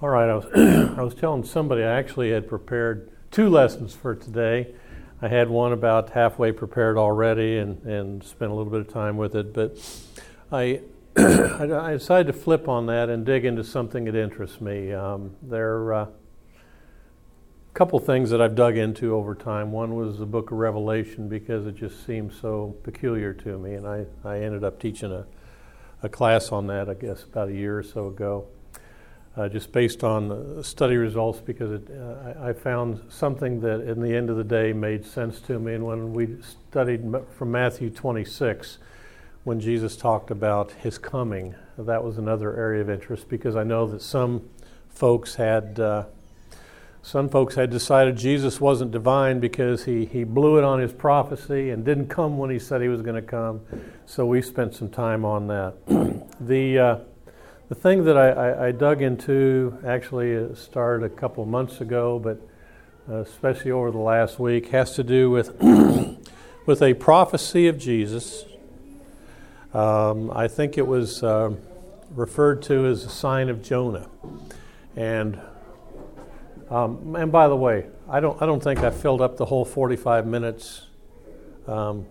All right, I was telling somebody I actually had prepared two lessons for today. I had one about halfway prepared already and spent a little bit of time with it, but I decided to flip on that and dig into something that interests me. There are a couple things that I've dug into over time. One was the book of Revelation because it just seemed so peculiar to me, and I ended up teaching a class on that, I guess, about a year or so ago. Just based on the study results, because I found something that in the end of the day made sense to me. And when we studied from Matthew 26, when Jesus talked about his coming, that was another area of interest, because I know that some folks had decided Jesus wasn't divine because he blew it on his prophecy and didn't come when he said he was going to come. So we spent some time on that. The thing that I dug into actually started a couple of months ago, but especially over the last week, has to do with with a prophecy of Jesus. I think it was referred to as the sign of Jonah. And by the way, I don't think I filled up the whole 45 minutes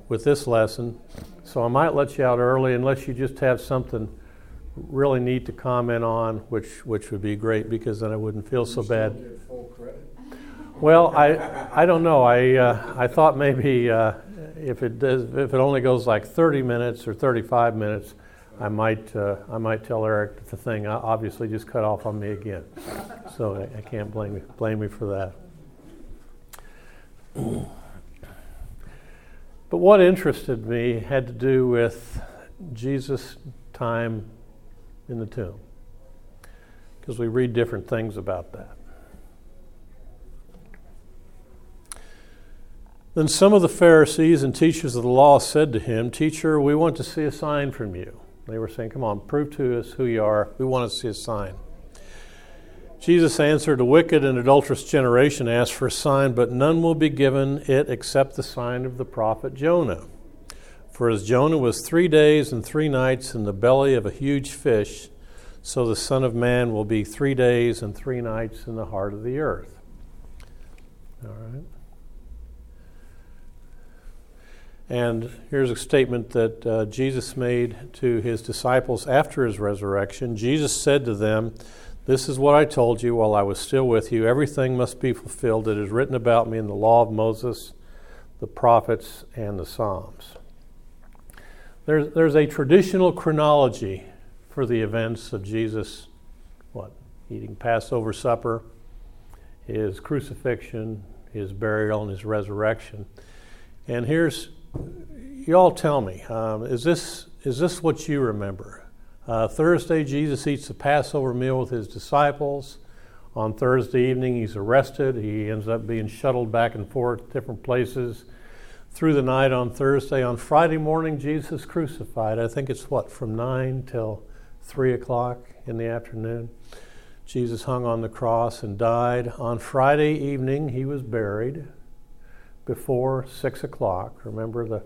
with this lesson, so I might let you out early unless you just have something really need to comment on, which would be great, because then I wouldn't feel so bad. Well, I don't know. I thought maybe if it only goes like 30 minutes or 35 minutes, I might tell Eric the thing obviously just cut off on me again. So I can't blame me for that. But what interested me had to do with Jesus' time in the tomb, because we read different things about that. Then some of the Pharisees and teachers of the law said to him, "Teacher, we want to see a sign from you." They were saying, "Come on, prove to us who you are. We want to see a sign." Jesus answered, "A wicked and adulterous generation asks for a sign, but none will be given it except the sign of the prophet Jonah. For as Jonah was 3 days and 3 nights in the belly of a huge fish, so the Son of Man will be 3 days and 3 nights in the heart of the earth." All right. And here's a statement that Jesus made to his disciples after his resurrection. Jesus said to them, "This is what I told you while I was still with you. Everything must be fulfilled that is written about me in the law of Moses, the prophets, and the Psalms." There's a traditional chronology for the events of Jesus, eating Passover supper, his crucifixion, his burial, and his resurrection. And here's, you all tell me, is this what you remember? Thursday, Jesus eats the Passover meal with his disciples. On Thursday evening, he's arrested. He ends up being shuttled back and forth different places through the night on Thursday. On Friday morning, Jesus is crucified. I think it's from 9 till 3 o'clock in the afternoon. Jesus hung on the cross and died. On Friday evening, he was buried before 6 o'clock. Remember,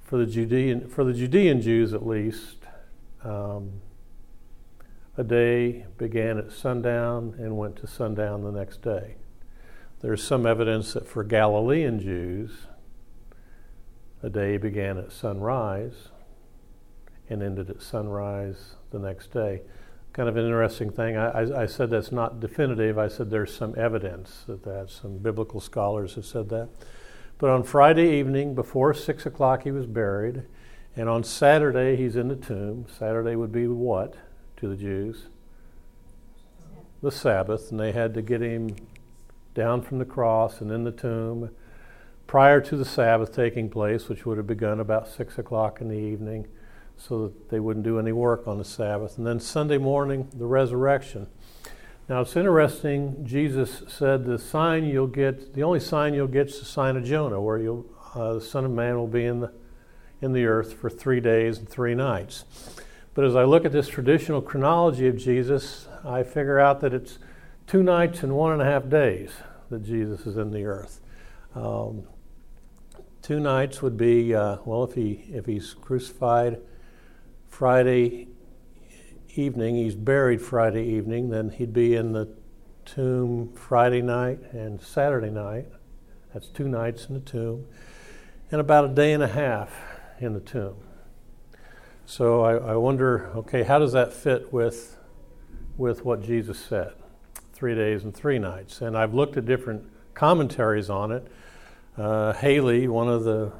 for the Judean Jews at least, a day began at sundown and went to sundown the next day. There's some evidence that for Galilean Jews, the day began at sunrise and ended at sunrise the next day. Kind of an interesting thing. I said that's not definitive. I said there's some evidence that some biblical scholars have said that. But on Friday evening, before 6 o'clock, he was buried. And on Saturday, he's in the tomb. Saturday would be what to the Jews? The Sabbath. And they had to get him down from the cross and in the tomb prior to the Sabbath taking place, which would have begun about 6 o'clock in the evening, so that they wouldn't do any work on the Sabbath. And then Sunday morning, the resurrection. Now it's interesting, Jesus said the only sign you'll get is the sign of Jonah, where the Son of Man will be in the earth for 3 days and 3 nights. But as I look at this traditional chronology of Jesus, I figure out that it's 2 nights and 1.5 days that Jesus is in the earth. 2 nights would be if he's crucified Friday evening. He's buried Friday evening. Then he'd be in the tomb Friday night and Saturday night. That's 2 nights in the tomb. And about a day and a half in the tomb. So I wonder, okay, how does that fit with what Jesus said? 3 days and 3 nights. And I've looked at different commentaries on it. Haley, one of the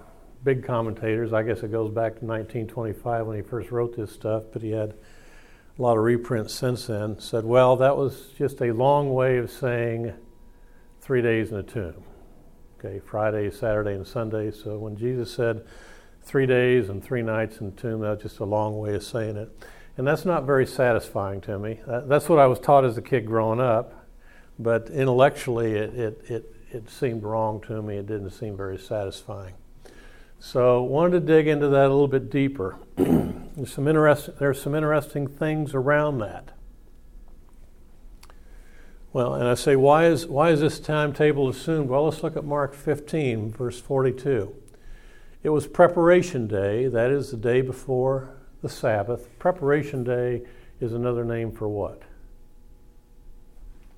big commentators, I guess it goes back to 1925 when he first wrote this stuff, but he had a lot of reprints since then, said, well, that was just a long way of saying 3 days in a tomb. Okay, Friday, Saturday, and Sunday. So when Jesus said 3 days and 3 nights in the tomb, that's just a long way of saying it. And that's not very satisfying to me. That's what I was taught as a kid growing up, but intellectually it seemed wrong to me. It didn't seem very satisfying. So wanted to dig into that a little bit deeper. There's some interesting things around that. Well, and I say, why is this timetable assumed? Well, let's look at Mark 15, verse 42. It was preparation day, that is the day before the Sabbath. Preparation day is another name for what?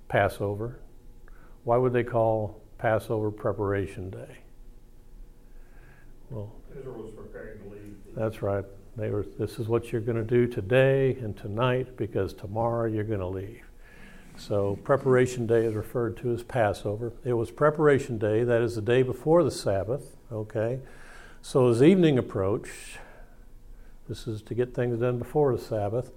Passover. Why would they call Passover preparation day? Well, Israel was preparing to leave. That's right. This is what you're going to do today and tonight, because tomorrow you're going to leave. So preparation day is referred to as Passover. It was preparation day, that is the day before the Sabbath, okay? So as evening approached, this is to get things done before the Sabbath,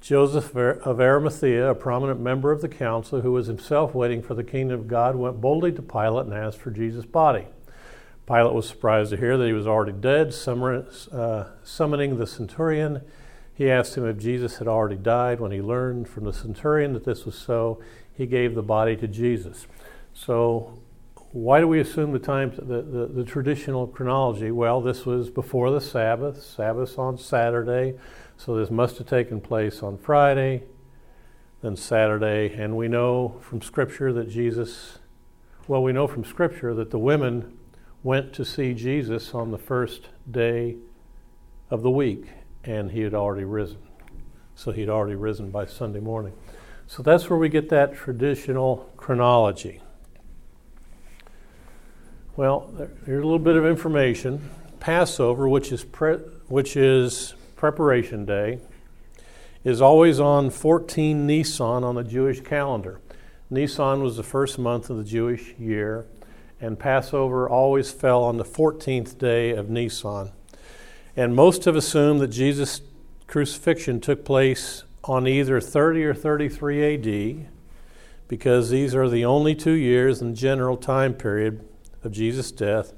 Joseph of Arimathea, a prominent member of the council who was himself waiting for the kingdom of God, went boldly to Pilate and asked for Jesus' body. Pilate was surprised to hear that he was already dead. Summoning the centurion, he asked him if Jesus had already died. When he learned from the centurion that this was so, he gave the body to Jesus. So why do we assume the traditional chronology? Well, this was before the Sabbath. Sabbath's on Saturday, so this must have taken place on Friday, then Saturday. And we know from Scripture that the women went to see Jesus on the first day of the week, and he had already risen. So he'd already risen by Sunday morning. So that's where we get that traditional chronology. Well, here's a little bit of information. Passover, which is preparation day, is always on 14 Nisan on the Jewish calendar. Nisan was the first month of the Jewish year, and Passover always fell on the 14th day of Nisan. And most have assumed that Jesus' crucifixion took place on either 30 or 33 AD, because these are the only 2 years in the general time period of Jesus' death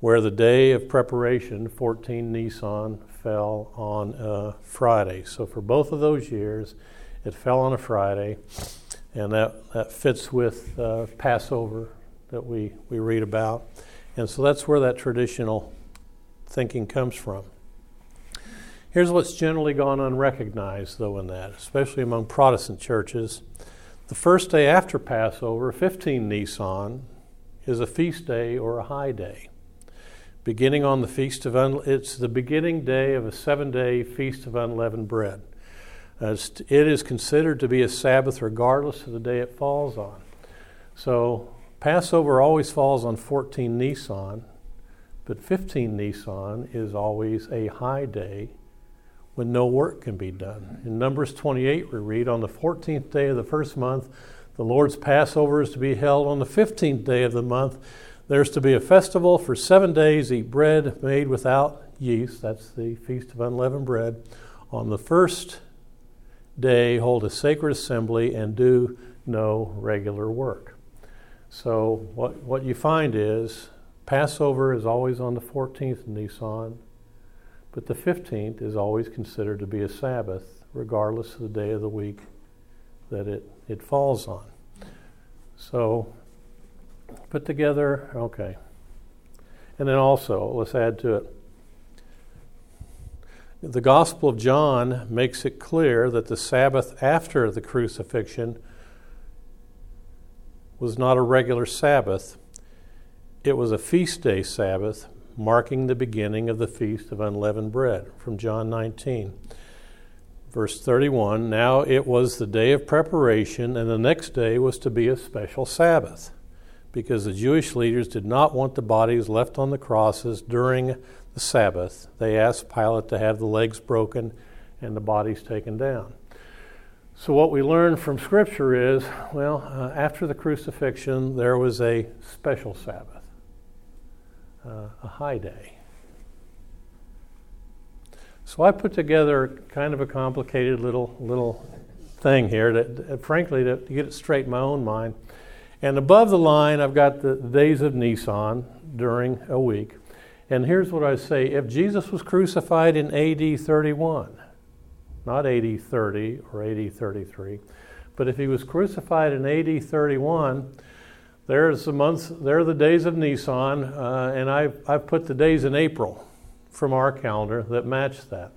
where the day of preparation, 14 Nisan, fell on a Friday. So for both of those years, it fell on a Friday, and that fits with Passover that we read about. And so that's where that traditional thinking comes from. Here's what's generally gone unrecognized, though, in that, especially among Protestant churches. The first day after Passover, 15 Nisan, is a feast day or a high day. Beginning on the Feast of it's the beginning day of a 7-day Feast of Unleavened Bread. It is considered to be a Sabbath regardless of the day it falls on. So Passover always falls on 14 Nisan, but 15 Nisan is always a high day when no work can be done. In Numbers 28, we read, on the 14th day of the first month, the Lord's Passover is to be held on the 15th day of the month. There's to be a festival for 7 days, eat bread made without yeast, that's the Feast of Unleavened Bread. On the first day, hold a sacred assembly and do no regular work. So what you find is Passover is always on the 14th Nisan, but the 15th is always considered to be a Sabbath, regardless of the day of the week that it falls on. So put together, okay. And then also, let's add to it. The Gospel of John makes it clear that the Sabbath after the crucifixion was not a regular Sabbath. It was a feast day Sabbath, marking the beginning of the Feast of Unleavened Bread, from John 19. Verse 31, now it was the day of preparation, and the next day was to be a special Sabbath, because the Jewish leaders did not want the bodies left on the crosses during the Sabbath. They asked Pilate to have the legs broken and the bodies taken down. So what we learn from Scripture is, after the crucifixion, there was a special Sabbath, a high day. So I put together kind of a complicated little thing here that, frankly, to get it straight in my own mind. And above the line, I've got the days of Nisan during a week. And here's what I say. If Jesus was crucified in AD 31, not AD 30 or AD 33, but if he was crucified in AD 31, there are the days of Nisan, and I've put the days in April from our calendar that match that.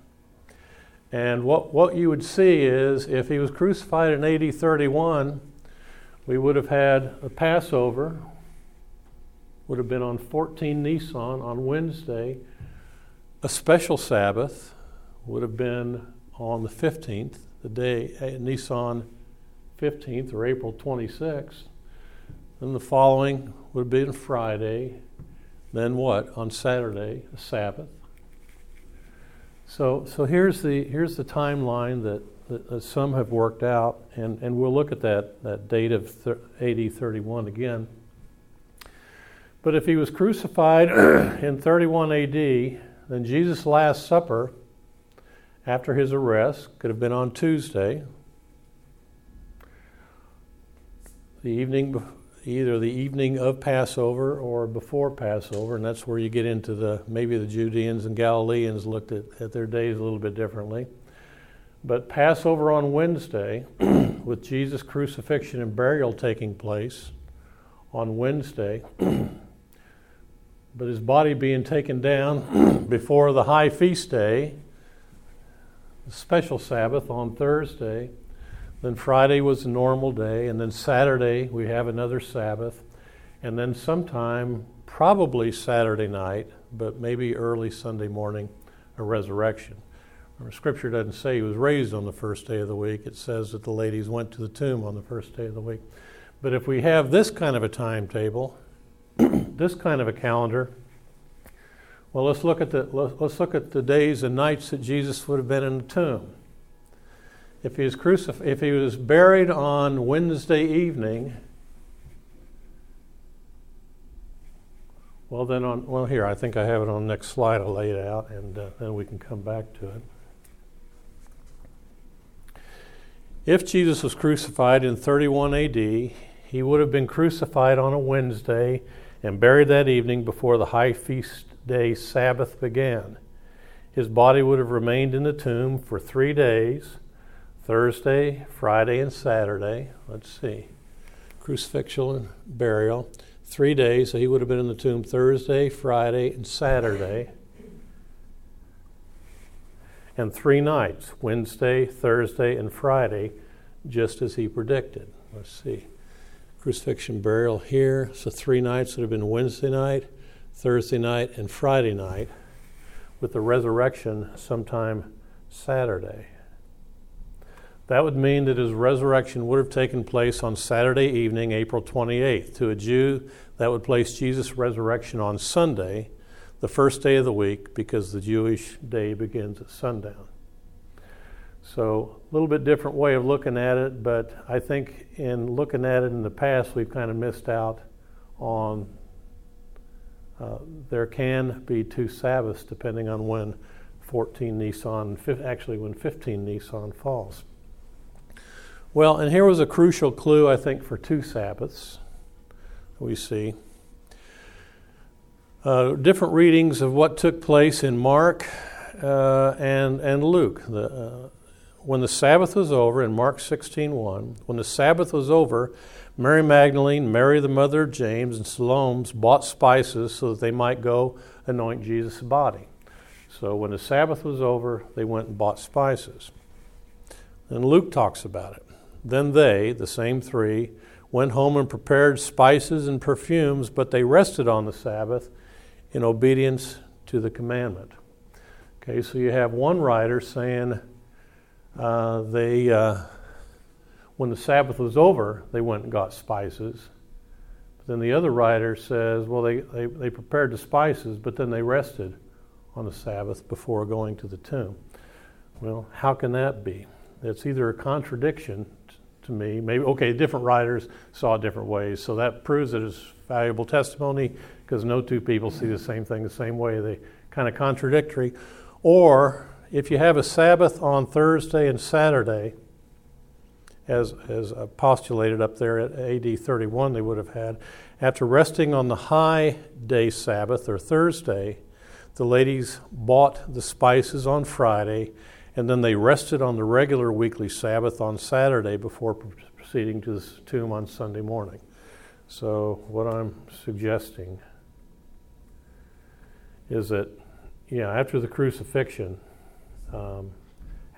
And what you would see is, if he was crucified in AD 31, we would have had a Passover, would have been on 14 Nisan on Wednesday, a special Sabbath would have been on the 15th, the day Nisan 15th or April 26th, then the following would have been Friday, then what? On Saturday, a Sabbath. So here's the timeline that some have worked out, and we'll look at that date of AD 31 again. But if he was crucified in 31 AD, then Jesus' Last Supper after his arrest could have been on Tuesday, either the evening of Passover or before Passover, and that's where you get into maybe the Judeans and Galileans looked at their days a little bit differently. But Passover on Wednesday, with Jesus' crucifixion and burial taking place on Wednesday, but his body being taken down before the high feast day, the special Sabbath on Thursday, then Friday was a normal day, and then Saturday we have another Sabbath, and then sometime, probably Saturday night, but maybe early Sunday morning, a resurrection. Scripture doesn't say he was raised on the first day of the week. It says that the ladies went to the tomb on the first day of the week. But if we have this kind of a timetable, this kind of a calendar, well, let's look at the days and nights that Jesus would have been in the tomb. If he was if he was buried on Wednesday evening, I think I have it on the next slide. I'll lay it out, and then we can come back to it. If Jesus was crucified in 31 AD, he would have been crucified on a Wednesday and buried that evening before the high feast day Sabbath began. His body would have remained in the tomb for 3 days, Thursday, Friday, and Saturday. Let's see, crucifixion and burial, 3 days. So he would have been in the tomb Thursday, Friday, and Saturday. And 3 nights, Wednesday, Thursday, and Friday, just as he predicted. Let's see. Crucifixion, burial here. So 3 nights would have been Wednesday night, Thursday night, and Friday night, with the resurrection sometime Saturday. That would mean that his resurrection would have taken place on Saturday evening, April 28th. To a Jew, that would place Jesus' resurrection on Sunday, the first day of the week, because the Jewish day begins at sundown. So a little bit different way of looking at it, but I think in looking at it in the past, we've kind of missed out on there can be 2 Sabbaths depending on when 14 Nisan, actually when 15 Nisan falls. Well, and here was a crucial clue, I think, for 2 Sabbaths we see. Different readings of what took place in Mark and Luke. When the Sabbath was over, in Mark 16:1, when the Sabbath was over, Mary Magdalene, Mary the mother of James, and Salome bought spices so that they might go anoint Jesus' body. So when the Sabbath was over, they went and bought spices. And Luke talks about it. Then they, the same 3, went home and prepared spices and perfumes, but they rested on the Sabbath in obedience to the commandment. Okay, so you have one writer saying When the Sabbath was over, they went and got spices. But then the other writer says, well, they prepared the spices, but then they rested on the Sabbath before going to the tomb. Well, how can that be? It's either a contradiction to me. Maybe, okay, different writers saw different ways, so that proves that it's valuable testimony because no two people see the same thing the same way. They kind of contradictory. Or if you have a Sabbath on Thursday and Saturday, as postulated up there at AD 31 they would have had, after resting on the high day Sabbath or Thursday, the ladies bought the spices on Friday, and then they rested on the regular weekly Sabbath on Saturday before proceeding to the tomb on Sunday morning. So what I'm suggesting is that, yeah, after the crucifixion,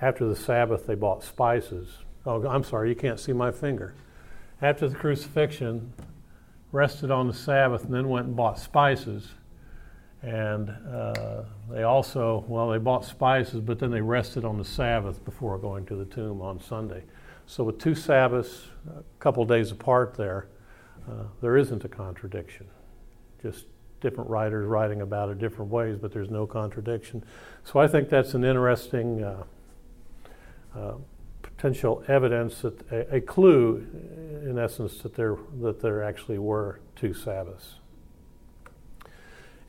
after the Sabbath, they bought spices. Oh, I'm sorry, you can't see my finger. After the crucifixion, rested on the Sabbath, and then went and bought spices. And they also, well, they bought spices, but then they rested on the Sabbath before going to the tomb on Sunday. So with two Sabbaths, a couple days apart there, there isn't a contradiction. Just different writers writing about it different ways, but there's no contradiction. So I think that's an interesting potential evidence, that a clue, in essence, that there actually were two Sabbaths.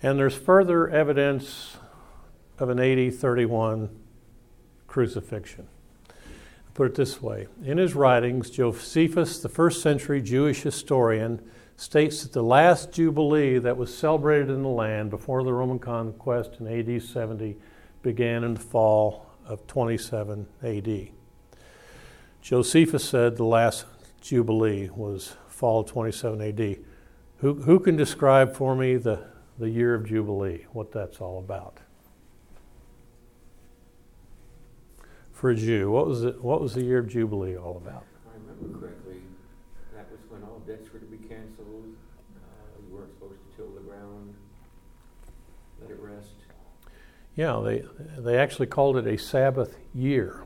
And there's further evidence of an AD 31 crucifixion. I'll put it this way. In his writings, Josephus, the first century Jewish historian, states that the last Jubilee that was celebrated in the land before the Roman conquest in AD 70 began in the fall of 27 AD. Josephus said the last Jubilee was fall of 27 AD. Who can describe for me the year of Jubilee, what that's all about? For a Jew, what was the year of Jubilee all about? If I remember correctly, that was when all debts were to be canceled. You weren't supposed to till the ground, let it rest. Yeah, they actually called it a Sabbath year.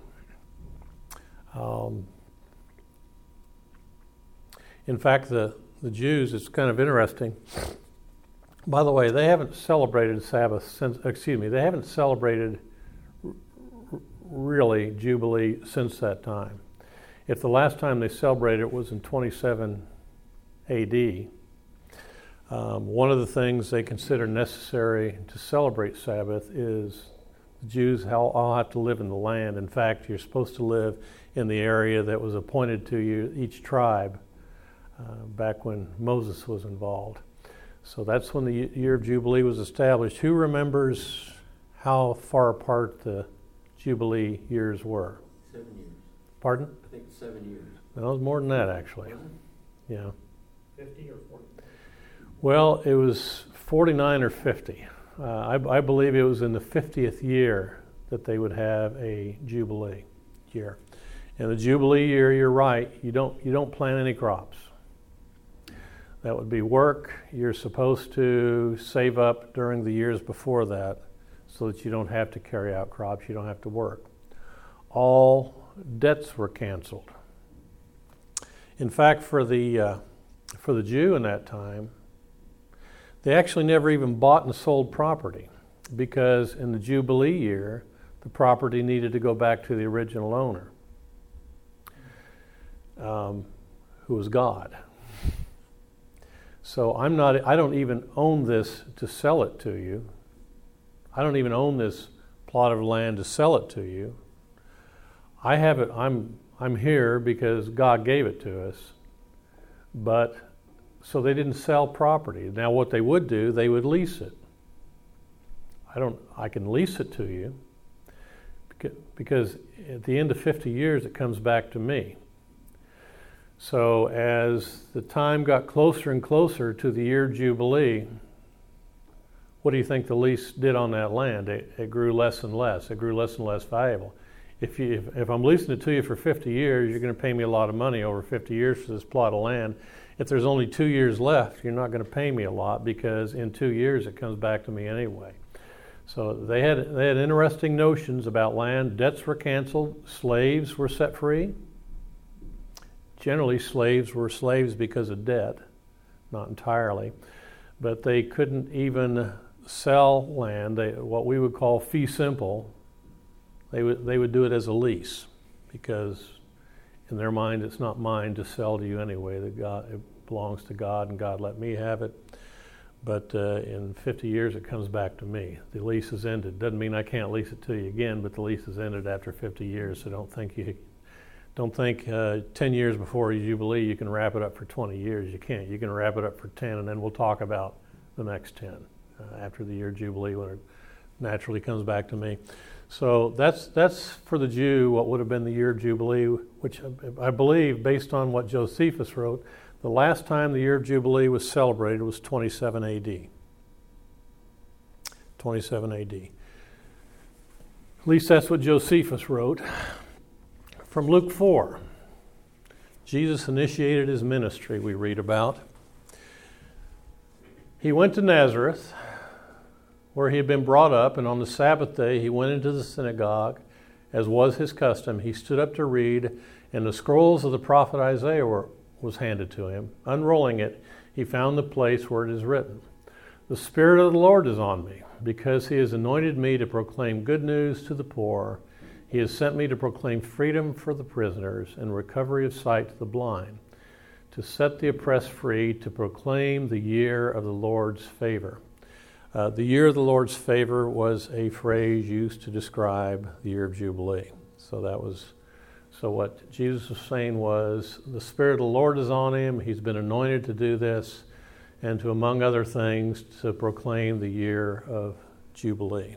In fact, the Jews, it's kind of interesting. By the way, they haven't celebrated Sabbath really Jubilee since that time. If the last time they celebrated it was in 27 AD, one of the things they consider necessary to celebrate Sabbath is the Jews all have to live in the land. In fact, you're supposed to live in the area that was appointed to you, each tribe, back when Moses was involved. So that's when the year of Jubilee was established. Who remembers how far apart the Jubilee years were? 7 years. Pardon? I think 7 years. No, it was more than that, actually. Yeah. 50 or 40? Well, it was 49 or 50. I believe it was in the 50th year that they would have a Jubilee year. And the Jubilee year, you're right, you don't plant any crops. That would be work. You're supposed to save up during the years before that so that you don't have to carry out crops, you don't have to work. All debts were canceled. In fact, for the Jew in that time, they actually never even bought and sold property, because in the Jubilee year, the property needed to go back to the original owner, who was God. So I don't even own this to sell it to you. I don't even own this plot of land to sell it to you. I have it, I'm here because God gave it to us. But, so they didn't sell property. Now what they would do, they would lease it. I can lease it to you, because at the end of 50 years it comes back to me. So as the time got closer and closer to the year Jubilee, what do you think the lease did on that land? It grew less and less. It grew less and less valuable. If I'm leasing it to you for 50 years, you're going to pay me a lot of money over 50 years for this plot of land. If there's only 2 years left, you're not going to pay me a lot, because in 2 years it comes back to me anyway. So they had interesting notions about land. Debts were canceled. Slaves were set free. Generally, slaves were slaves because of debt, not entirely. But they couldn't even sell land, what we would call fee simple. They would do it as a lease because in their mind, it's not mine to sell to you anyway. It belongs to God, and God let me have it. But in 50 years, it comes back to me. The lease is ended. Doesn't mean I can't lease it to you again, but the lease is ended after 50 years, so Don't think 10 years before Jubilee you can wrap it up for 20 years. You can't. You can wrap it up for 10, and then we'll talk about the next 10 after the year Jubilee when it naturally comes back to me. So that's for the Jew what would have been the year Jubilee, which I believe, based on what Josephus wrote, the last time the year of Jubilee was celebrated was 27 A.D. 27 A.D. At least that's what Josephus wrote. From Luke 4, Jesus initiated his ministry, we read about. He went to Nazareth, where he had been brought up, and on the Sabbath day he went into the synagogue, as was his custom. He stood up to read, and the scrolls of the prophet Isaiah was handed to him. Unrolling it, he found the place where it is written, "The Spirit of the Lord is on me, because he has anointed me to proclaim good news to the poor. He has sent me to proclaim freedom for the prisoners and recovery of sight to the blind, to set the oppressed free, to proclaim the year of the Lord's favor." The year of the Lord's favor was a phrase used to describe the year of Jubilee. So what Jesus was saying was, the Spirit of the Lord is on him. He's been anointed to do this and to, among other things, to proclaim the year of Jubilee.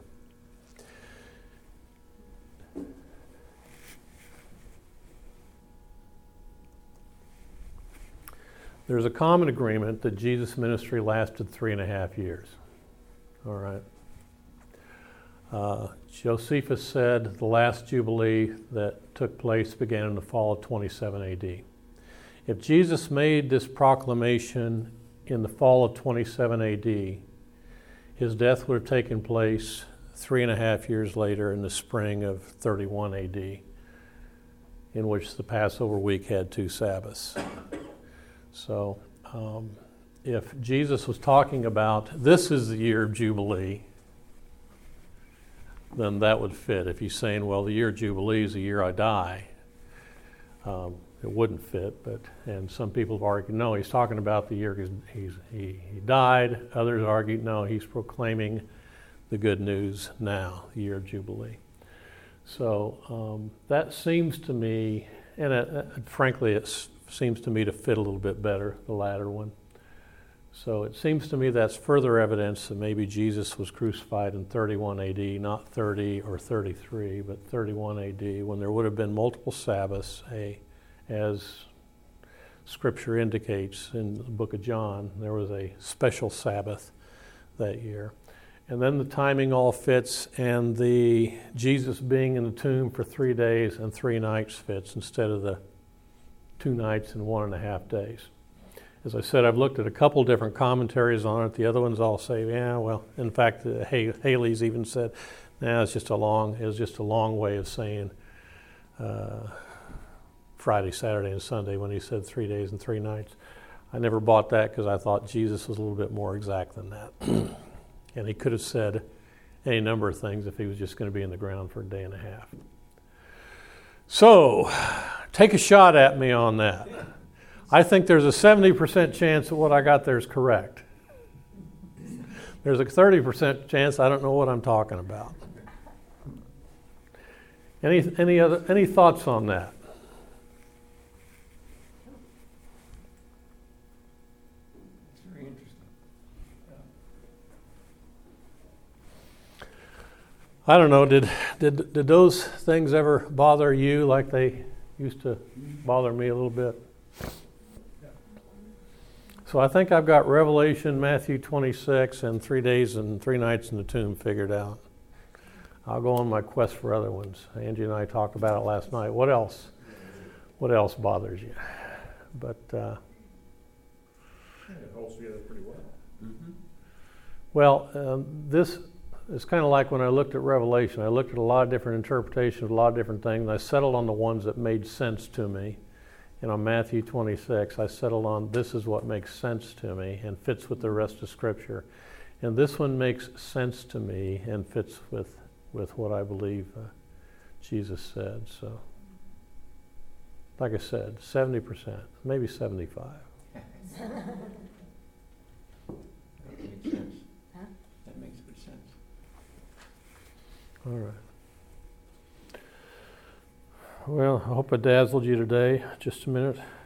There's a common agreement that Jesus' ministry lasted 3.5 years. All right. Josephus said the last Jubilee that took place began in the fall of 27 AD. If Jesus made this proclamation in the fall of 27 AD, his death would have taken place 3.5 years later in the spring of 31 AD, in which the Passover week had 2 Sabbaths. So if Jesus was talking about this is the year of Jubilee, then that would fit. If he's saying, well, the year of Jubilee is the year I die, it wouldn't fit. And some people have argued, no, he's talking about the year he died. Others argued, no, he's proclaiming the good news now, the year of Jubilee. So that seems to me, and frankly, it's seems to me to fit a little bit better, the latter one. So it seems to me that's further evidence that maybe Jesus was crucified in 31 AD, not 30 or 33, but 31 AD, when there would have been multiple Sabbaths, as Scripture indicates in the book of John, there was a special Sabbath that year. And then the timing all fits, and the Jesus being in the tomb for 3 days and 3 nights fits instead of the 2 nights and 1.5 days. As I said, I've looked at a couple different commentaries on it. The other ones all say, yeah, well, in fact, Haley's even said, nah, it was just a long way of saying Friday, Saturday, and Sunday when he said 3 days and 3 nights. I never bought that because I thought Jesus was a little bit more exact than that. And he could have said any number of things if he was just going to be in the ground for a day and a half. So, take a shot at me on that. I think there's a 70% chance that what I got there is correct. There's a 30% chance I don't know what I'm talking about. Any thoughts on that? It's very interesting. Yeah. I don't know. Did those things ever bother you like they used to bother me a little bit? So I think I've got Revelation, Matthew 26, and 3 days and 3 nights in the tomb figured out. I'll go on my quest for other ones. Angie and I talked about it last night. What else bothers you? But it holds together pretty well. Mm-hmm. Well, this It's kind of like when I looked at Revelation. I looked at a lot of different interpretations, a lot of different things, and I settled on the ones that made sense to me. And on Matthew 26, I settled on this is what makes sense to me and fits with the rest of Scripture. And this one makes sense to me and fits with what I believe Jesus said. So, like I said, 70%, maybe 75%. That makes good sense. All right. Well, I hope I dazzled you today. Just a minute.